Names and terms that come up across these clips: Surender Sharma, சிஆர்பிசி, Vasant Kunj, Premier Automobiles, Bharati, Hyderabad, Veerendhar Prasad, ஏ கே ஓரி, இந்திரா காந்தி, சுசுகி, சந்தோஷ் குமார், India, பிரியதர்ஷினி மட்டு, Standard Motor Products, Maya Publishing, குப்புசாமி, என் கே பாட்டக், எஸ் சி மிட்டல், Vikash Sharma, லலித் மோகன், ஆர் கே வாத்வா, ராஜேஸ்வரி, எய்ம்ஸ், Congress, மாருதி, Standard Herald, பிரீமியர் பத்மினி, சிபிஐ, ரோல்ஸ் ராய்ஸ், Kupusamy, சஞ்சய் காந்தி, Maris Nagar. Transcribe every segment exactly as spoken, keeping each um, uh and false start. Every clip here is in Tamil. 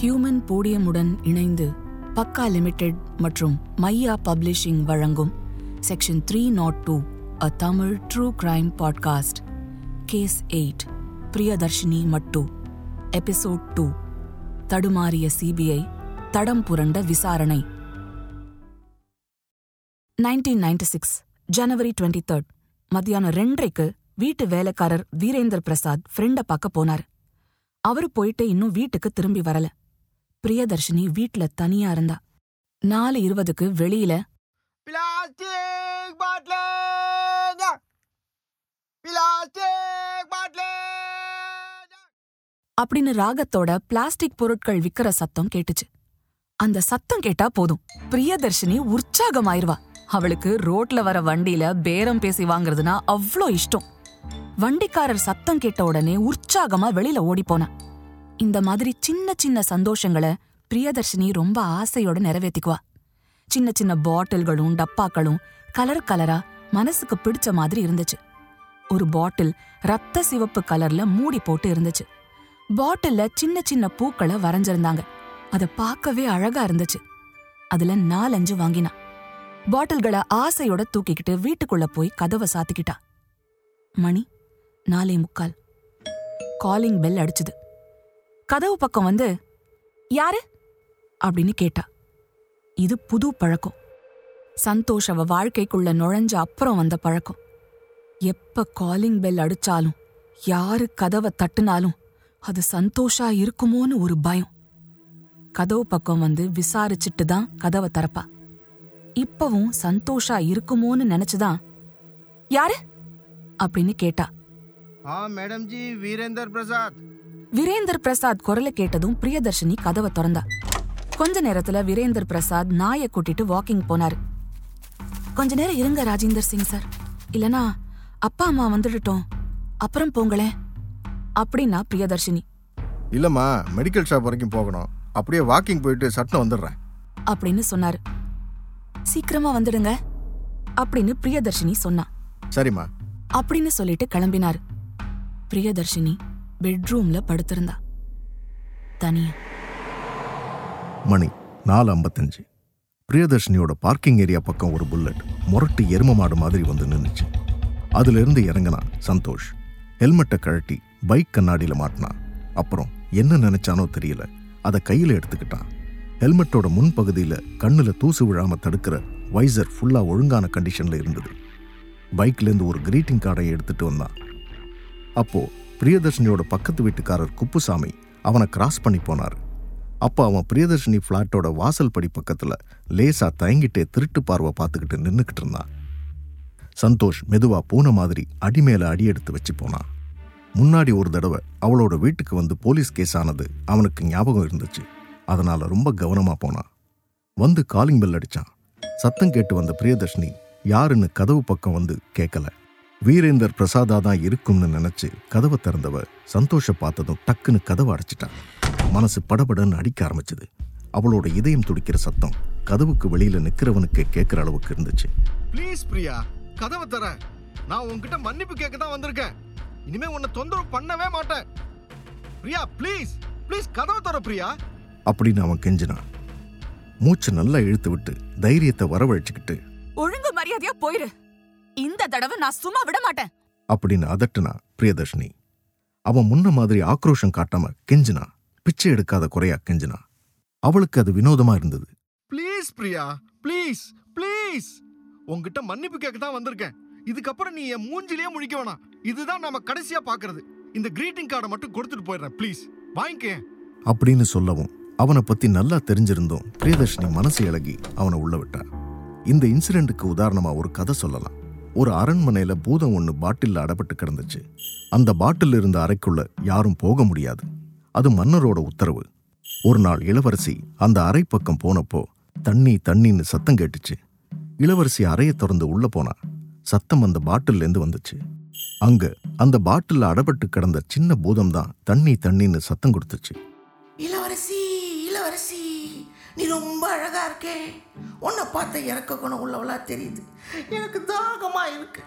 ஹியூமன் போடியமுடன் இணைந்து பக்கா லிமிடெட் மற்றும் மையா பப்ளிஷிங் வழங்கும் section three not two a Tamil true crime podcast. Case eight, பிரியதர்ஷினி மட்டு. எபிசோட் டூ, தடுமாறிய சிபிஐ, தடம் புரண்ட விசாரணை. நைன்டீன் நைன்டி சிக்ஸ் ஜனவரி டுவெண்ட்டி தேர்ட் மத்தியானம் ரெண்டரைக்கு வீட்டு வேலைக்காரர் வீரேந்தர் பிரசாத் ஃப்ரெண்டை பார்க்க போனார். அவரு போயிட்டு இன்னும் வீட்டுக்கு திரும்பி வரல. பிரியதர்ஷினி வீட்டுல தனியா இருந்தா. நாலு இருபதுக்கு வெளியில அப்படின்னு ராகத்தோட பிளாஸ்டிக் பொருட்கள் விக்கிற சத்தம் கேட்டுச்சு. அந்த சத்தம் கேட்டா போதும், பிரியதர்ஷினி உற்சாகமாயிருவா. அவளுக்கு ரோட்ல வர வண்டியில பேரம் பேசி வாங்குறதுனா அவ்வளோ இஷ்டம். வண்டிக்காரர் சத்தம் கேட்ட உடனே உற்சாகமா வெளியில ஓடி போனா. இந்த மாதிரி சின்ன சின்ன சந்தோஷங்களை பிரியதர்ஷினி ரொம்ப ஆசையோட நிறைவேற்றிக்குவா. சின்ன சின்ன பாட்டில்களும் டப்பாக்களும் கலர் கலரா மனசுக்கு பிடிச்ச மாதிரி இருந்துச்சு. ஒரு பாட்டில் ரத்த சிவப்பு கலர்ல மூடி போட்டு இருந்துச்சு. பாட்டில்ல சின்ன சின்ன பூக்களை வரைஞ்சிருந்தாங்க. அதை பார்க்கவே அழகா இருந்துச்சு. அதுல நாலஞ்சு வாங்கினா. பாட்டில்களை ஆசையோட தூக்கிக்கிட்டு வீட்டுக்குள்ள போய் கதவை சாத்திக்கிட்டா. மணி நாலே முக்கால். காலிங் பெல் அடிச்சுது. கதவு பக்கம் வந்து யாரு அப்படின்னு கேட்டா. இது புது பழக்கம். சந்தோஷ் அவ வாழ்க்கைக்குள்ள நுழைஞ்ச அப்புறம் வந்த பழக்கம். எப்ப காலிங் பெல் அடிச்சாலும் யாரு கதவை தட்டுனாலும் அது சந்தோஷா இருக்குமோன்னு ஒரு பயம். கதவு பக்கம் வந்து விசாரிச்சுட்டு தான் கதவை திறப்பா. இப்பவும் சந்தோஷா இருக்குமோன்னு நினைச்சுதான் யாரு அப்படின்னு கேட்டா. மேடம் ஜி, வீரேந்தர் பிரசாத். வீரேந்தர் பிரசாத் குரலை கேட்டதும் பிரியதர்ஷினி கதவை திறந்தா. கொஞ்ச நேரத்துல வீரேந்தர் பிரசாத் நாயை கூட்டிட்டு வாக்கிங் போனாரு. கொஞ்ச நேரம் இருங்க ராஜேந்தர் சிங் சார், இல்லனா அப்பா அம்மா வந்துட்டோம், அப்புறம் போங்களேன் அப்படின்னா பிரியதர்ஷினி. இல்லம்மா, மெடிக்கல் ஷாப் வரைக்கும் போகணும், அப்படியே வாக்கிங் போயிட்டு சட்டம் வந்துடுறேன் அப்படின்னு சொன்னாரு. சீக்கிரமா வந்துடுங்க அப்படின்னு பிரியதர்ஷினி சொன்னா. சரிம்மா அப்படின்னு சொல்லிட்டு கிளம்பினாரு. பிரியதர்ஷினி பெட்ரூம்ல படுத்திருந்தா தனியா. மணி நாலு ஐம்பத்தஞ்சு. பிரியதர்ஷினியோட பார்க்கிங் ஏரியா பக்கம் ஒரு புல்லட் முரட்டு எரும மாடு மாதிரி வந்து நின்றுச்சு. அதுல இருந்து இறங்கினான் சந்தோஷ். ஹெல்மெட்டை கழட்டி பைக் கண்ணாடியில மாட்டினான். அப்புறம் என்ன நினைச்சானோ தெரியல, அதை கையில எடுத்துக்கிட்டான். ஹெல்மெட்டோட முன்பகுதியில கண்ணுல தூசு விழாம தடுக்கிற வைசர் ஃபுல்லா ஒழுங்கான கண்டிஷன்ல இருந்தது. பைக்லேருந்து ஒரு கிரீட்டிங் கார்டை எடுத்துட்டு வந்தான். அப்போ பிரியதர்ஷினியோட பக்கத்து வீட்டுக்காரர் குப்புசாமி அவனை கிராஸ் பண்ணி போனார். அப்போ அவன் பிரியதர்ஷினி ஃப்ளாட்டோட வாசல் படி பக்கத்துல லேசா தயங்கிட்டே திருட்டு பார்வை பார்த்துக்கிட்டு நின்றுக்கிட்டு இருந்தான். சந்தோஷ் மெதுவா பூனை மாதிரி அடிமேல அடி எடுத்து வச்சு போனான். முன்னாடி ஒரு தடவை அவளோட வீட்டுக்கு வந்து போலீஸ் கேஸ் ஆனது அவனுக்கு ஞாபகம் இருந்துச்சு. அதனால ரொம்ப கவனமா போனான். வந்து காலிங் பெல் அடிச்சான். சத்தம் கேட்டு வந்த பிரியதர்ஷினி யாருன்னு கதவு பக்கம் வந்து கேட்கல. வீரேந்தர் பிரசாதா தான் இருக்கும்னு நினைச்சு கதவை திறந்தவ சந்தோஷ பார்த்ததும் டக்குன்னு கதவை அடைச்சிட்டான். மனசு படபடன்னு அடிக்க ஆரம்பிச்சது. அவளோட இதயம் துடிக்கிற சத்தம் கதவுக்கு வெளியில நிக்கிறவனுக்கு கேட்கிற அளவுக்கு இருந்துச்சு. ப்ளீஸ் பிரியா, கதவை தர, நான் உன்கிட்ட மன்னிப்பு கேட்க தான் வந்திருக்கேன். இனிமே உன்னை தொந்தரவு பண்ணவே மாட்டேன் பிரியா. ப்ளீஸ் ப்ளீஸ் கதவை தர பிரியா அப்படின்னு அவன் கெஞ்சினான். மூச்சு நல்லா இழுத்து விட்டு தைரியத்தை வரவழைச்சுக்கிட்டு ஒழுங்கு மரியாதையா போயிரு, இந்த தடவை நான் சும்மா விட மாட்டேன் அப்படின்னு அதட்டுனா பிரியதர்ஷினி. அவன் முன்ன மாதிரி ஆக்ரோஷம் காட்டாம கெஞ்சினா, பிச்சை எடுக்காத குறையா கெஞ்சினா. அவளுக்கு அது வினோதமா இருந்தது. ப்ளீஸ் பிரியா, ப்ளீஸ் ப்ளீஸ், உங்ககிட்ட மன்னிப்பு கேட்க தான் வந்திருக்கேன். இதுக்கப்புறம் நீ என் மூஞ்சிலேயே முழிக்க வேணாம். இதுதான் நாம கடைசியா பாக்குறது. இந்த கிரீட்டிங் கார்டை மட்டும் கொடுத்துட்டு போயிடுறேன், ப்ளீஸ் வாங்கிக்க அப்படின்னு சொல்லவும் அவனை பத்தி நல்லா தெரிஞ்சிருந்தோம் பிரியதர்ஷினி மனசு இலகி அவனை உள்ள விட்டா. இந்த இன்சிடெண்ட்டுக்கு உதாரணமாக ஒரு கதை சொல்லலாம். ஒரு அரண்மனையில் பூதம் ஒன்று பாட்டிலில் அடப்பட்டு கிடந்துச்சு. அந்த பாட்டில் இருந்த அறைக்குள்ளே யாரும் போக முடியாது, அது மன்னரோட உத்தரவு. ஒரு நாள் இளவரசி அந்த அறை பக்கம் போனப்போ தண்ணி தண்ணின்னு சத்தம் கேட்டுச்சு. இளவரசி அறையை திறந்து உள்ளே போனா சத்தம் அந்த பாட்டிலேருந்து வந்துச்சு. அங்கே அந்த பாட்டிலில் அடப்பட்டு கிடந்த சின்ன பூதம் தான் தண்ணி தண்ணின்னு சத்தம் கொடுத்துச்சு. இளவரசி இளவரசி, நீ ரொம்ப அழகா இருக்கே, உன்னை பார்த்த இறக்க குணம் உள்ளவளா தெரியுது, எனக்கு தாகமா இருக்கு,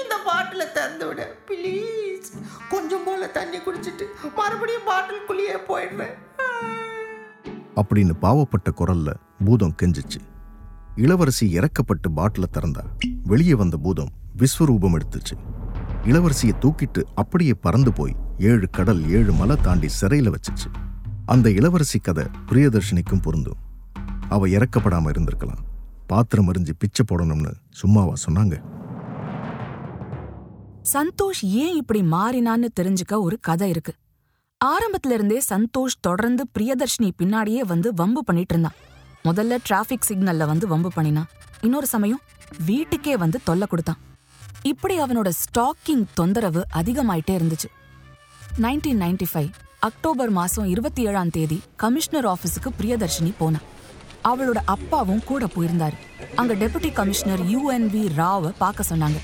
இந்த பாட்டில திறந்து விட ப்ளீஸ், கொஞ்சம் போல தண்ணி குடிச்சிட்டு மறுபடியும் பாட்டிலுக்குள்ளேயே போயிடுறேன் அப்படின்னு பாவப்பட்ட குரல்ல பூதம் கெஞ்சிச்சு. இளவரசி இறக்கப்பட்டு பாட்டில திறந்தா. வெளியே வந்த பூதம் விஸ்வரூபம் எடுத்துச்சு. இளவரசியை தூக்கிட்டு அப்படியே பறந்து போய் ஏழு கடல் ஏழு மலை தாண்டி சிறையில் வச்சுச்சு. அந்த இளவரசி கதை பிரியதர்ஷினிக்கும் பொருந்தும். அவ இறக்கப்படாம இருந்திருக்கலாம். பாத்திரம் எரிஞ்சு பிச்சை போடணும்னு சும்மாவா சொன்னாங்க? சந்தோஷ் ஏன் இப்படி மாறினான்னு தெரிஞ்சுக்க ஒரு கதை இருக்கு. ஆரம்பத்துல இருந்தே சந்தோஷ் தொடர்ந்து பிரியதர்ஷினி பின்னாடியே வந்து வம்பு பண்ணிட்டு இருந்தான். முதல்ல டிராஃபிக் சிக்னல்ல வந்து வம்பு பண்ணினான். இன்னொரு சமயம் வீட்டுக்கே வந்து தொல்லை கொடுத்தான். இப்படி அவனோட ஸ்டாக்கிங் தொந்தரவு அதிகமாயிட்டே இருந்துச்சு. நைன்டீன் நைன்டி ஃபைவ் அக்டோபர் மாசம் இருபத்தி ஏழாம் தேதி கமிஷனர் ஆபீஸுக்கு பிரியதர்ஷினி போனான். அவளோட அப்பாவும் கூட போயிருந்தாரு. அங்க deputy commissioner U N V ராவை பார்க்க சொன்னாங்க.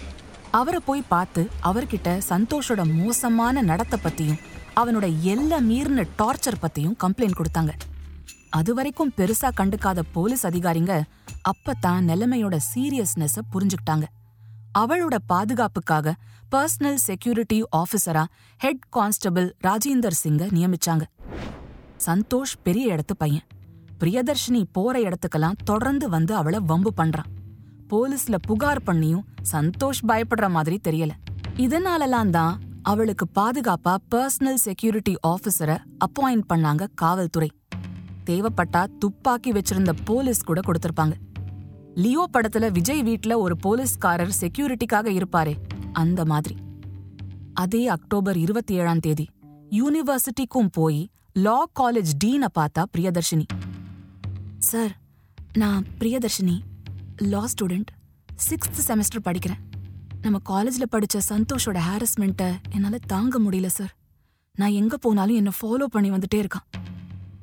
அவரை போய் பார்த்து அவர்கிட்ட சந்தோஷோட மோசமான நடத்தை பத்தியும் அவனோட எல்லா மீறின டார்ச்சர் பத்தியும் கம்ப்ளைண்ட் கொடுத்தாங்க. அது வரைக்கும் பெருசா கண்டுக்காத போலீஸ் அதிகாரிங்க அப்பத்தான் நிலைமையோட சீரியஸ்னஸ புரிஞ்சுக்கிட்டாங்க. அவளோட பாதுகாப்புக்காக பர்சனல் செக்யூரிட்டி ஆஃபீஸரா ஹெட் கான்ஸ்டபிள் ராஜேந்தர் சிங்கை நியமிச்சாங்க. சந்தோஷ் பெரிய இடத்து பையன். பிரியதர்ஷினி போற இடத்துக்கெல்லாம் தொடர்ந்து வந்து அவளை வம்பு பண்றான். போலீஸ்ல புகார் பண்ணியும் சந்தோஷ் பயப்படுற மாதிரி தெரியல. இதனாலலாம் தான் அவளுக்கு பாதுகாப்பா பர்சனல் செக்யூரிட்டி ஆஃபீஸரை அப்பாயிண்ட் பண்ணாங்க காவல்துறை. தேவைப்பட்டா துப்பாக்கி வச்சிருந்த போலீஸ் கூட கொடுத்திருப்பாங்க. லியோ படத்துல விஜய் வீட்ல ஒரு போலீஸ்காரர் செக்யூரிட்டிக்காக இருப்பாரே, அந்த மாதிரி. அதே அக்டோபர் இருபத்தி ஏழாம் தேதி யூனிவர்சிட்டிக்கும் போய் லா காலேஜ் டீனை பார்த்தா பிரியதர்ஷினி. சார், நான் Priyadarshini, law student, sixth semester படிக்கிறேன். நம்ம காலேஜில் படித்த சந்தோஷோட ஹாரஸ்மெண்ட்டை என்னால் தாங்க முடியல சார். நான் எங்கே போனாலும் என்னை ஃபாலோ பண்ணி வந்துட்டே இருக்கான்.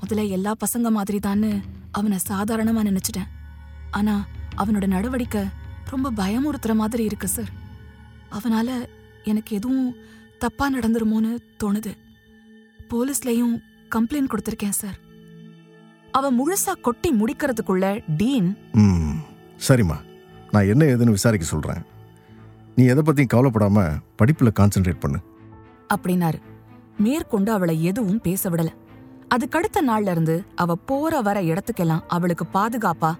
முதல்ல எல்லா பசங்க மாதிரி தான் அவனை சாதாரணமாக நினச்சிட்டேன். ஆனால் அவனோட நடவடிக்கை ரொம்ப பயமுறுத்துகிற மாதிரி இருக்கு சார். அவனால் எனக்கு எதுவும் தப்பாக நடந்துருமோன்னு தோணுது. போலீஸ்லேயும் கம்ப்ளைண்ட் கொடுத்துருக்கேன் சார். அவன் முழுசா கொட்டி முடிக்கிறதுக்குள்ள டீன், சரிம்மா, நான் என்ன ஏதுன்னு விசாரிக்க சொல்கிறேன். நீ எதை பற்றியும் கவலைப்படாமல் படிப்பில் கான்சென்ட்ரேட் பண்ணு அப்படின்னாரு. மேற்கொண்டு அவளை எதுவும் பேச விடலை. அதுக்கடுத்த நாள்ல இருந்து அவள் போகிற வர இடத்துக்கெல்லாம் அவளுக்கு பாதுகாப்பா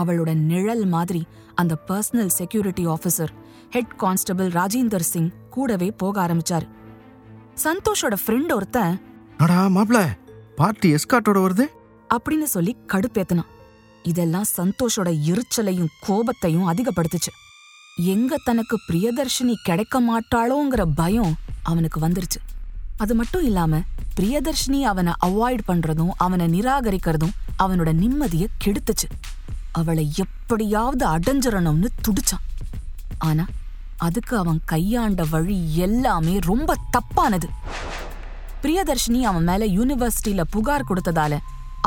அவளோட நிழல் மாதிரி அந்த personal security officer head constable Rajender Singh கூடவே போக ஆரம்பிச்சாரு. சந்தோஷோட ஃப்ரெண்ட் ஒருத்தன், அடா மாப்ள, பார்ட்டி எஸ்கார்ட்டோட வருது அப்படின்னு சொல்லி கடுப்பேத்தினான். இதெல்லாம் சந்தோஷோட எரிச்சலையும் கோபத்தையும் அதிகப்படுத்துச்சு. எங்க தனக்கு பிரியதர்ஷினி கிடைக்க மாட்டாளோங்கிற பயம் அவனுக்கு வந்துருச்சு. அது மட்டும் இல்லாம பிரியதர்ஷினி அவனை அவாய்ட் பண்றதும் அவனை நிராகரிக்கிறதும் அவனோட நிம்மதியை கெடுத்துச்சு. அவளை எப்படியாவது அடைஞ்சிடணும்னு துடிச்சான். ஆனா அதுக்கு அவன் கையாண்ட வழி எல்லாமே ரொம்ப தப்பானது. பிரியதர்ஷினி அவன் மேல யூனிவர்சிட்டியில புகார் கொடுத்ததால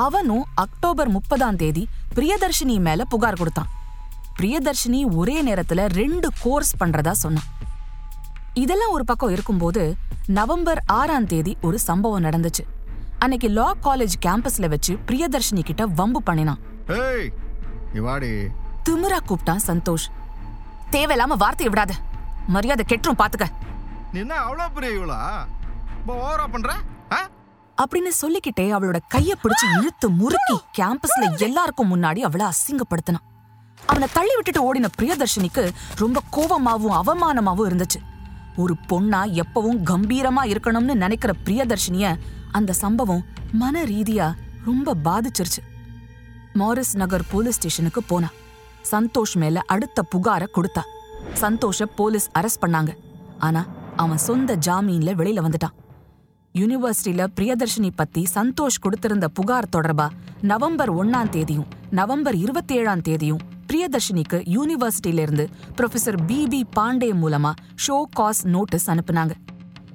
அவனும் அக்டோபர் முப்பதாம் தேதி பிரியதர்ஷினி மேல புகார் கொடுத்தான். பிரியதர்ஷினி ஒரே நேரத்துல ரெண்டு கோர்ஸ் பண்றதா சொன்னான். இதெல்லாம் ஒரு பக்கம் இருக்கும்போது நவம்பர் ஆறாம் தேதி ஒரு சம்பவம் நடந்துச்சு. அன்னைக்கு லா காலேஜ் கேம்பஸ்ல வச்சு பிரியதர்ஷினி கிட்ட வம்பு பண்ணினான். திமிரா கூப்பிட்டான் சந்தோஷ். தேவையில்லாம வார்த்தை விடாத, மரியாதை கெட்டும் பாத்துக்க அப்படின்னு சொல்லிக்கிட்டே அவளோட கைய பிடிச்சு இழுத்து முறுக்கி கேம்பஸ்ல எல்லாருக்கும் முன்னாடி அவளை அசிங்கப்படுத்தினான். அவனை தள்ளி விட்டுட்டு ஓடின பிரியதர்ஷினிக்கு ரொம்ப கோபமாவும் அவமானமாவும் இருந்துச்சு. ஒரு பொண்ணா எப்பவும் கம்பீரமா இருக்கணும்னு நினைக்கிற பிரியதர்ஷினிய அந்த சம்பவம் மன ரீதியா ரொம்ப பாதிச்சிருச்சு. மாரிஸ் நகர் போலீஸ் ஸ்டேஷனுக்கு போனா சந்தோஷ் மேல அடுத்த புகார கொடுத்தா. சந்தோஷ போலீஸ் அரெஸ்ட் பண்ணாங்க. ஆனா அவன் சொந்த ஜாமீன்ல வெளியில வந்துட்டான். யூனிவர்சிட்டியில பிரியதர்ஷினி பத்தி சந்தோஷ் கொடுத்திருந்த புகார் தொடர்பா நவம்பர் ஒன்னாம் தேதியும் நவம்பர் இருபத்தி ஏழாம் தேதியும் பிரியதர்ஷினிக்கு யூனிவர்சிட்டியிலிருந்து ப்ரொஃபசர் பி பி பாண்டே மூலமா ஷோ காஸ் நோட்டீஸ் அனுப்புனாங்க.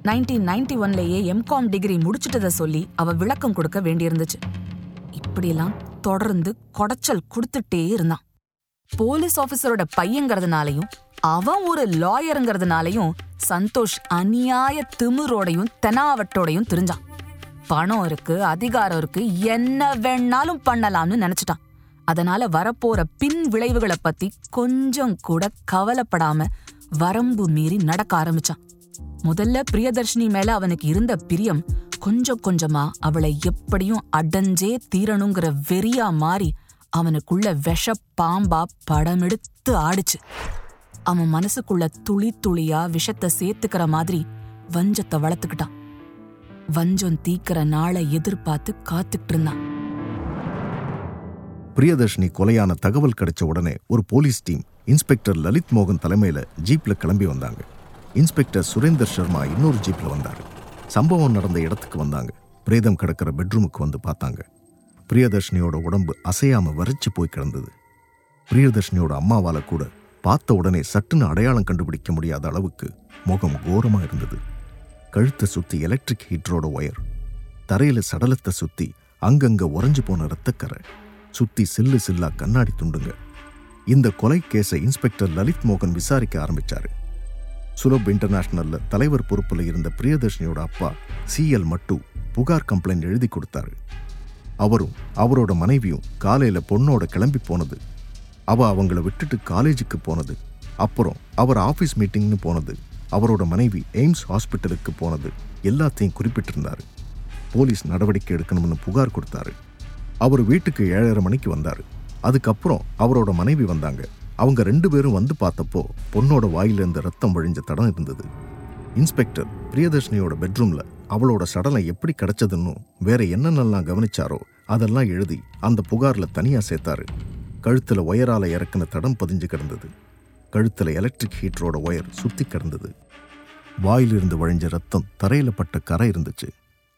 நைன்டீன் நைன்டி ஒன்லயே எம்காம் டிகிரி முடிச்சுட்டதை சொல்லி அவ விளக்கம் கொடுக்க வேண்டியிருந்துச்சு. இப்படியெல்லாம் தொடர்ந்து கொடைச்சல் கொடுத்துட்டே இருந்தான். போலீஸ் ஆஃபீஸரோட பையங்கிறதுனாலையும் அவன் ஒரு லாயருங்கிறதுனாலையும் சந்தோஷ் அநியாய திமிரோடையும் தெனாவட்டோடையும் தெரிஞ்சான். பணம் இருக்கு, அதிகாரம் இருக்கு, என்ன வேணாலும் பண்ணலாம்னு நினைச்சிட்டான். அதனால வரப்போற பின் விளைவுகளை பத்தி கொஞ்சம் கூட கவலைப்படாம வரம்பு மீறி நடக்க ஆரம்பிச்சான். முதல்ல பிரியதர்ஷினி மேல அவனுக்கு இருந்த பிரியம் கொஞ்சம் கொஞ்சமா அவளை எப்படியும் அடைஞ்சே தீரணுங்கிற வெறியா மாறி அவனுக்குள்ள விஷ பாம்பா படமெடுத்து ஆடிச்சு. அவன் மனசுக்குள்ள துளி துளியா விஷத்தை சேர்த்துக்கிற மாதிரி வஞ்சத்தை வளர்த்துக்கிட்டான். வஞ்சம் தீக்கிற நாளை எதிர்பார்த்து காத்துக்கிட்டு இருந்தான். பிரியதர்ஷினி கொலையான தகவல் கிடைச்ச உடனே ஒரு போலீஸ் டீம் இன்ஸ்பெக்டர் லலித் மோகன் தலைமையில ஜீப்ல கிளம்பி வந்தாங்க. இன்ஸ்பெக்டர் சுரேந்தர் சர்மா இன்னொரு ஜீப்ல வந்தாரு. சம்பவம் நடந்த இடத்துக்கு வந்தாங்க. பிரேதம் கிடக்கிற பெட்ரூமுக்கு வந்து பார்த்தாங்க. பிரியதர்ஷினியோட உடம்பு அசையாம வறட்சி போய் கிடந்தது. பிரியதர்ஷினியோட அம்மாவால கூட பார்த்த உடனே சட்டுன்னு அடையாளம் கண்டுபிடிக்க முடியாத அளவுக்கு முகம் கோரமா இருந்தது. கழுத்தை சுத்தி எலக்ட்ரிக் ஹீட்டரோட ஒயர், தரையில சடலத்தை சுத்தி அங்கங்க உறைஞ்சு போன இரத்தக்கரை, சுத்தி சில்லு சில்லா கண்ணாடி துண்டுங்க. இந்த கொலை கேஸை இன்ஸ்பெக்டர் லலித் மோகன் விசாரிக்க ஆரம்பிச்சாரு. சுலப் இன்டர்நேஷனல்ல தலைவர் பொறுப்புல இருந்த பிரியதர்ஷினியோட அப்பா சி எல் மட்டு புகார் கம்ப்ளைண்ட் எழுதி கொடுத்தாரு. அவரும் அவரோட மனைவியும் காலையில பொண்ணோட கிளம்பி போனது, அவ அவங்கள விட்டுட்டு காலேஜுக்கு போனது, அப்புறம் அவர் ஆஃபீஸ் மீட்டிங்னு போனது, அவரோட மனைவி எய்ம்ஸ் ஹாஸ்பிட்டலுக்கு போனது எல்லாத்தையும் குறிப்பிட்டிருந்தாரு. போலீஸ் நடவடிக்கை எடுக்கணும்னு புகார் கொடுத்தாரு. அவர் வீட்டுக்கு ஏழரை மணிக்கு வந்தாரு. அதுக்கப்புறம் அவரோட மனைவி வந்தாங்க. அவங்க ரெண்டு பேரும் வந்து பார்த்தப்போ பொண்ணோட வாயிலிருந்து ரத்தம் வழிஞ்ச தடம் இருந்தது. இன்ஸ்பெக்டர் பிரியதர்ஷினியோட பெட்ரூம்ல அவளோட சடலம் எப்படி கிடைச்சதுன்னு வேற என்னென்னலாம் கவனிச்சாரோ அதெல்லாம் எழுதி அந்த புகார்ல தனியா சேர்த்தாரு. கழுத்துல ஒயரால இறக்குன தடம் பதிஞ்சு கிடந்தது. கழுத்துல எலக்ட்ரிக் ஹீட்டரோட ஒயர் சுத்தி கிடந்தது. வாயிலிருந்து வழிஞ்ச ரத்தம் தரையில பட்ட கரை இருந்துச்சு.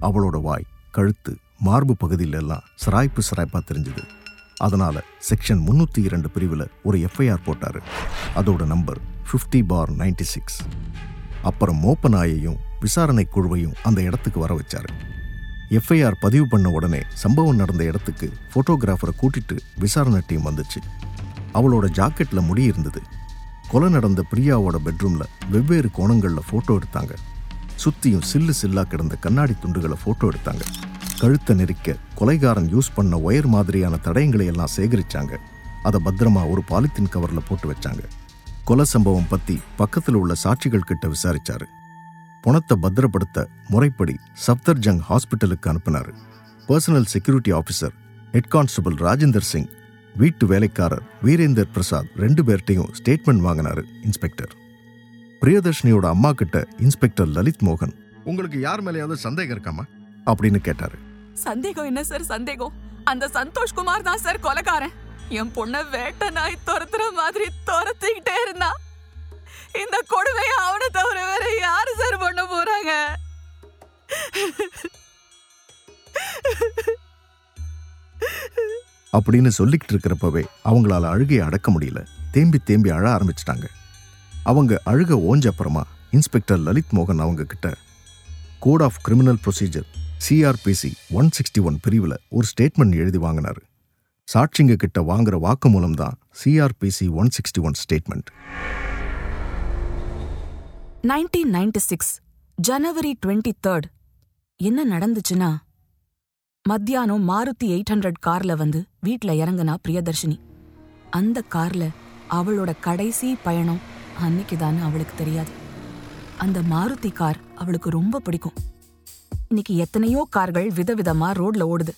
அவளோட வாய், கழுத்து, மார்பு பகுதியிலெல்லாம் சிராய்ப்பு சிராய்ப்பா தெரிஞ்சது. அதனால செக்ஷன் முன்னூத்தி இரண்டு பிரிவுல ஒரு எஃப்ஐஆர் போட்டாரு. அதோட number fifty four ninety six. அப்புறம் மோப்ப நாயையும் விசாரணை குழுவையும் அந்த இடத்துக்கு வர வச்சாரு. எஃப்ஐஆர் பதிவு பண்ண உடனே சம்பவம் நடந்த இடத்துக்கு போட்டோகிராஃபரை கூட்டிட்டு விசாரணை டீம் வந்துச்சு. அவளோட ஜாக்கெட்ல முடி இருந்தது. கொலை நடந்த பிரியாவோட பெட்ரூம்ல வெவ்வேறு கோணங்கள்ல போட்டோ எடுத்தாங்க. சுத்தியும் சில்லு சில்லா கிடந்த கண்ணாடி துண்டுகளை போட்டோ எடுத்தாங்க. கழுத்தை நெரிக்க கொலைகாரன் யூஸ் பண்ண ஒயர் மாதிரியான தடயங்களை எல்லாம் சேகரிச்சாங்க. அதை பத்திரமா ஒரு பாலித்தீன் கவர்ல போட்டு வச்சாங்க. கொலை சம்பவம் பத்தி பக்கத்தில் உள்ள சாட்சிகள் கிட்ட விசாரிச்சாரு. பணத்தை பத்திரப்படுத்த முறைப்படி சப்தர்ஜங் ஹாஸ்பிட்டலுக்கு அனுப்பினாரு. Personal security officer head constable Rajender Singh, வீட்டு வேலைக்காரர் வீரேந்தர் பிரசாத் ரெண்டு பேர்ட்டையும் ஸ்டேட்மெண்ட் வாங்கினாரு இன்ஸ்பெக்டர். பிரியதர்ஷினியோட அம்மா கிட்ட இன்ஸ்பெக்டர் லலித் மோகன், உங்களுக்கு யார் மேலேயாவது சந்தேகம் இருக்காமா அப்படின்னு கேட்டாரு. சந்தேகம் என்ன சார் சந்தேகம், அந்த சந்தோஷ் குமார் தான் சார் கொலைகாரன். என் பொண்ணை வேட்டை நாய் துரத்துற மாதிரி துரத்திக்கிட்டே இருந்தா. இந்த கொடுமையை அவனை தவிர வேற யாரு சார் பண்ண போறாங்க? அப்படின்னு சொல்லிக்கிட்டு இருக்கிறப்பவே அவங்களால அழுகையை அடக்க முடியல. தேம்பி தேம்பி அழ ஆரம்பிச்சிட்டாங்க. அவங்க அழுக ஓஞ்ச அப்புறமா இன்ஸ்பெக்டர் லலித் மோகன் அவங்க கிட்ட code of criminal procedure சிஆர்பிசி one sixty one பிரிவில் ஒரு ஸ்டேட்மெண்ட் எழுதி வாங்கினார். சாட்சிங்க கிட்ட வாங்குற வாக்கு மூலம்தான் சிஆர்பிசி one sixty one statement. Nineteen ninety six ஜனவரி டுவெண்ட்டி தேர்ட் என்ன நடந்துச்சுன்னா, மத்தியானம் மாருத்தி எயிட் ஹண்ட்ரட் கார்ல வந்து வீட்டில் இறங்குனா பிரியதர்ஷினி. அந்த கார்ல அவளோட கடைசி பயணம் அன்னைக்குதான் அவளுக்கு தெரியாது. அந்த மாருதி கார் அவளுக்கு ரொம்ப பிடிக்கும். இன்னைக்கு எத்தனையோ கார்கள் விதவிதமா ரோட்ல ஓடுது.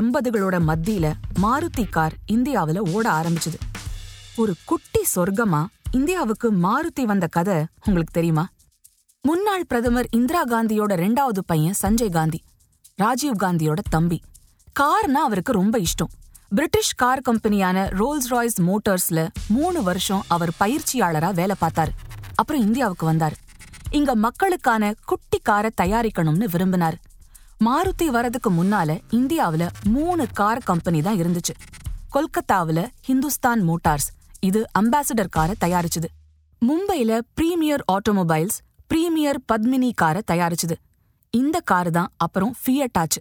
எண்பதுகளோட மத்தியில மாருதி கார் இந்தியாவில ஓட ஆரம்பிச்சது. ஒரு குட்டி சொர்க்கமா இந்தியாவுக்கு மாருதி வந்த கதை உங்களுக்கு தெரியுமா? முன்னாள் பிரதமர் இந்திரா காந்தியோட ரெண்டாவது பையன் சஞ்சய் காந்தி, ராஜீவ் காந்தியோட தம்பி. கார்னா அவருக்கு ரொம்ப இஷ்டம். பிரிட்டிஷ் கார் கம்பெனியான ரோல்ஸ் ராய்ஸ் மோட்டார்ஸ்ல மூணு வருஷம் அவர் பயிற்சியாளரா வேலை பார்த்தாரு. அப்புறம் இந்தியாவுக்கு வந்தாரு. இங்க மக்களுக்கான குட்டி காரை தயாரிக்கணும்னு விரும்பினார். மாருதி வரதுக்கு முன்னால இந்தியாவில மூணு கார் கம்பெனி தான் இருந்துச்சு. கொல்கத்தாவில ஹிந்துஸ்தான் மோட்டார்ஸ், இது அம்பாசிடர் காரை தயாரிச்சுது. மும்பையில பிரீமியர் ஆட்டோமொபைல்ஸ், பிரீமியர் பத்மினி காரை தயாரிச்சுது. இந்த கார் தான் அப்புறம் ஃபியட் ஆச்சு.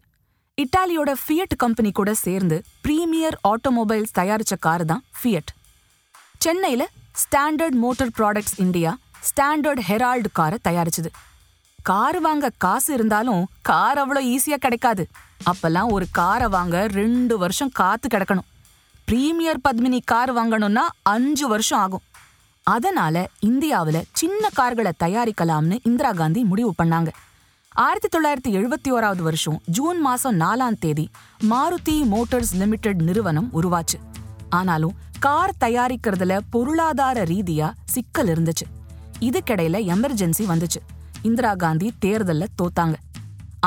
இட்டாலியோட ஃபியட் கம்பெனி கூட சேர்ந்து பிரீமியர் ஆட்டோமொபைல்ஸ் தயாரிச்ச கார் தான் ஃபியட். சென்னையில Standard Motor Products India, Standard Herald காரை தயாரிச்சுது. கார் வாங்க காசு இருந்தாலும் கார் அவ்வளோ ஈஸியாக கிடைக்காது. அப்பெல்லாம் ஒரு காரை வாங்க ரெண்டு வருஷம் காத்து கிடக்கணும். பிரீமியர் பத்மினி கார் வாங்கணும்னா அஞ்சு வருஷம் ஆகும். அதனால இந்தியாவில் சின்ன கார்களை தயாரிக்கலாம்னு இந்திரா காந்தி முடிவு பண்ணாங்க. ஆயிரத்தி தொள்ளாயிரத்தி எழுபத்தி ஓராவது வருஷம் ஜூன் மாசம் நாலாம் தேதி மாருதி மோட்டார்ஸ் லிமிடெட் நிறுவனம் உருவாச்சு. ஆனாலும் கார் தயாரிக்கிறதுல பொருளாதார ரீதியா சிக்கல் இருந்துச்சு. இதுக்கிடையில எமர்ஜென்சி வந்துச்சு. இந்திரா காந்தி தேர்தல்ல தோத்தாங்க.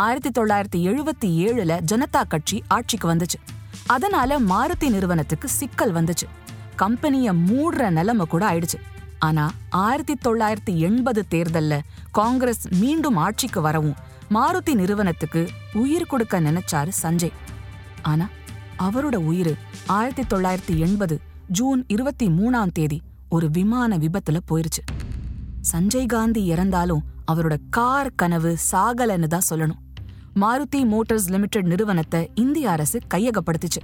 ஆயிரத்தி தொள்ளாயிரத்தி எழுபத்தி ஏழுல ஜனதா கட்சி ஆட்சிக்கு வந்துச்சு. அதனால மாருதி நிறுவனத்துக்கு சிக்கல் வந்துச்சு. கம்பெனிய மூடுற நிலைமை கூட ஆயிடுச்சு. ஆனா ஆயிரத்தி தொள்ளாயிரத்தி எண்பது தேர்தல்ல காங்கிரஸ் மீண்டும் ஆட்சிக்கு வரவும் மாருதி நிறுவனத்துக்கு உயிர் கொடுக்க நினைச்சாரு சஞ்சய். ஆனா அவரோட உயிர் ஆயிரத்தி தொள்ளாயிரத்தி எண்பது ஜூன் இருபத்தி மூணாம் தேதி ஒரு விமான விபத்துல போயிருச்சு. சஞ்சய் காந்தி இறந்தாலும் அவரோட கார் கனவு சாகலன்னு தான் சொல்லணும். மாருதி மோட்டார்ஸ் லிமிடெட் நிறுவனத்தை இந்திய அரசு கையகப்படுத்துச்சு.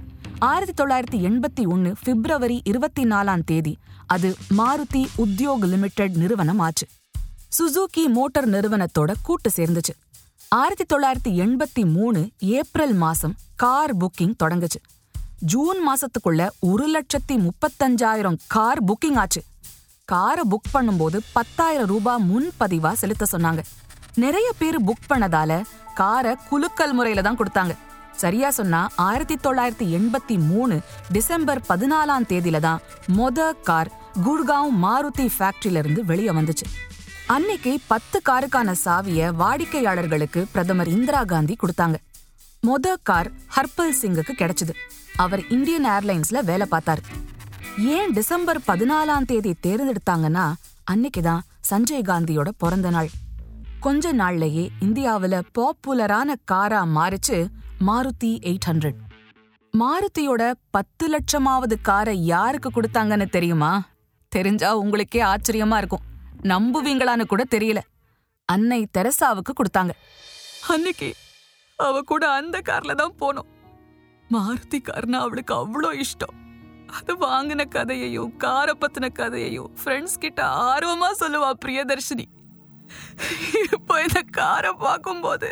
ஆயிரத்தி தொள்ளாயிரத்தி எண்பத்தி ஒன்னு பிப்ரவரி இருபத்தி நாலாம் தேதி அது மாருதி உத்யோக் லிமிடெட் நிறுவனம் ஆச்சு. சுசுகி மோட்டார் நிறுவனத்தோட கூட்டு சேர்ந்துச்சு. ஆயிரத்தி தொள்ளாயிரத்தி எண்பத்தி மூணு ஏப்ரல் மாசம் கார் புக்கிங் தொடங்குச்சு. ஜூன் மாசத்துக்குள்ள ஒரு லட்சத்தி முப்பத்தஞ்சாயிரம் கார் புக்கிங் ஆச்சு. காரை புக் பண்ணும்போது பத்தாயிரம் ரூபாய் முன்பதிவா செலுத்த சொன்னாங்க. நிறைய பேர் புக் பண்ணதால காரை குலுக்கல் முறையில தான் கொடுத்தாங்க. சரியா சொன்னா ஆயிரத்தி தொள்ளாயிரத்தி எண்பத்தி மூணு டிசம்பர் பதினாலாம் தேதியில தான் மொத கார் குருகாம் மாருதி ஃபேக்டரியில இருந்து வெளியே வந்துச்சு. அன்னைக்கு பத்து காருக்கான சாவிய வாடிக்கையாளர்களுக்கு பிரதமர் இந்திரா காந்தி கொடுத்தாங்க. மொத கார் ஹர்பல் சிங்குக்கு கிடைச்சது. அவர் இந்தியன் ஏர்லைன்ஸ்ல வேலை பார்த்தாரு. ஏன் டிசம்பர் பதினாலாம் தேதி தேர்ந்தெடுத்தாங்கன்னா அன்னைக்குதான் சஞ்சய் காந்தியோட பிறந்த நாள். கொஞ்ச நாள்லயே இந்தியாவில பாப்புலரான காரா மாறிச்சு மாருதி எயிட் ஹண்ட்ரட். மாருதியோட பத்து லட்சமாவது காரை யாருக்கு கொடுத்தாங்கன்னு தெரியுமா? தெரிஞ்சா உங்களுக்கே ஆச்சரியமா இருக்கும், நம்புவீங்களான்னு கூட தெரியல. அன்னை தெரசாவுக்கு கொடுத்தாங்க. அன்னைக்கு அவ கூட அந்த கார்ல தான் போனோம். மாருதி கார்னா அவளுக்கு அவ்வளோ இஷ்டம். அது வாங்கின கதையையும் காரை பத்தின கதையையும் ஃப்ரெண்ட்ஸ் கிட்ட ஆர்வமா சொல்லுவா பிரியதர்ஷினி. இப்போ இந்த காரை பார்க்கும்போது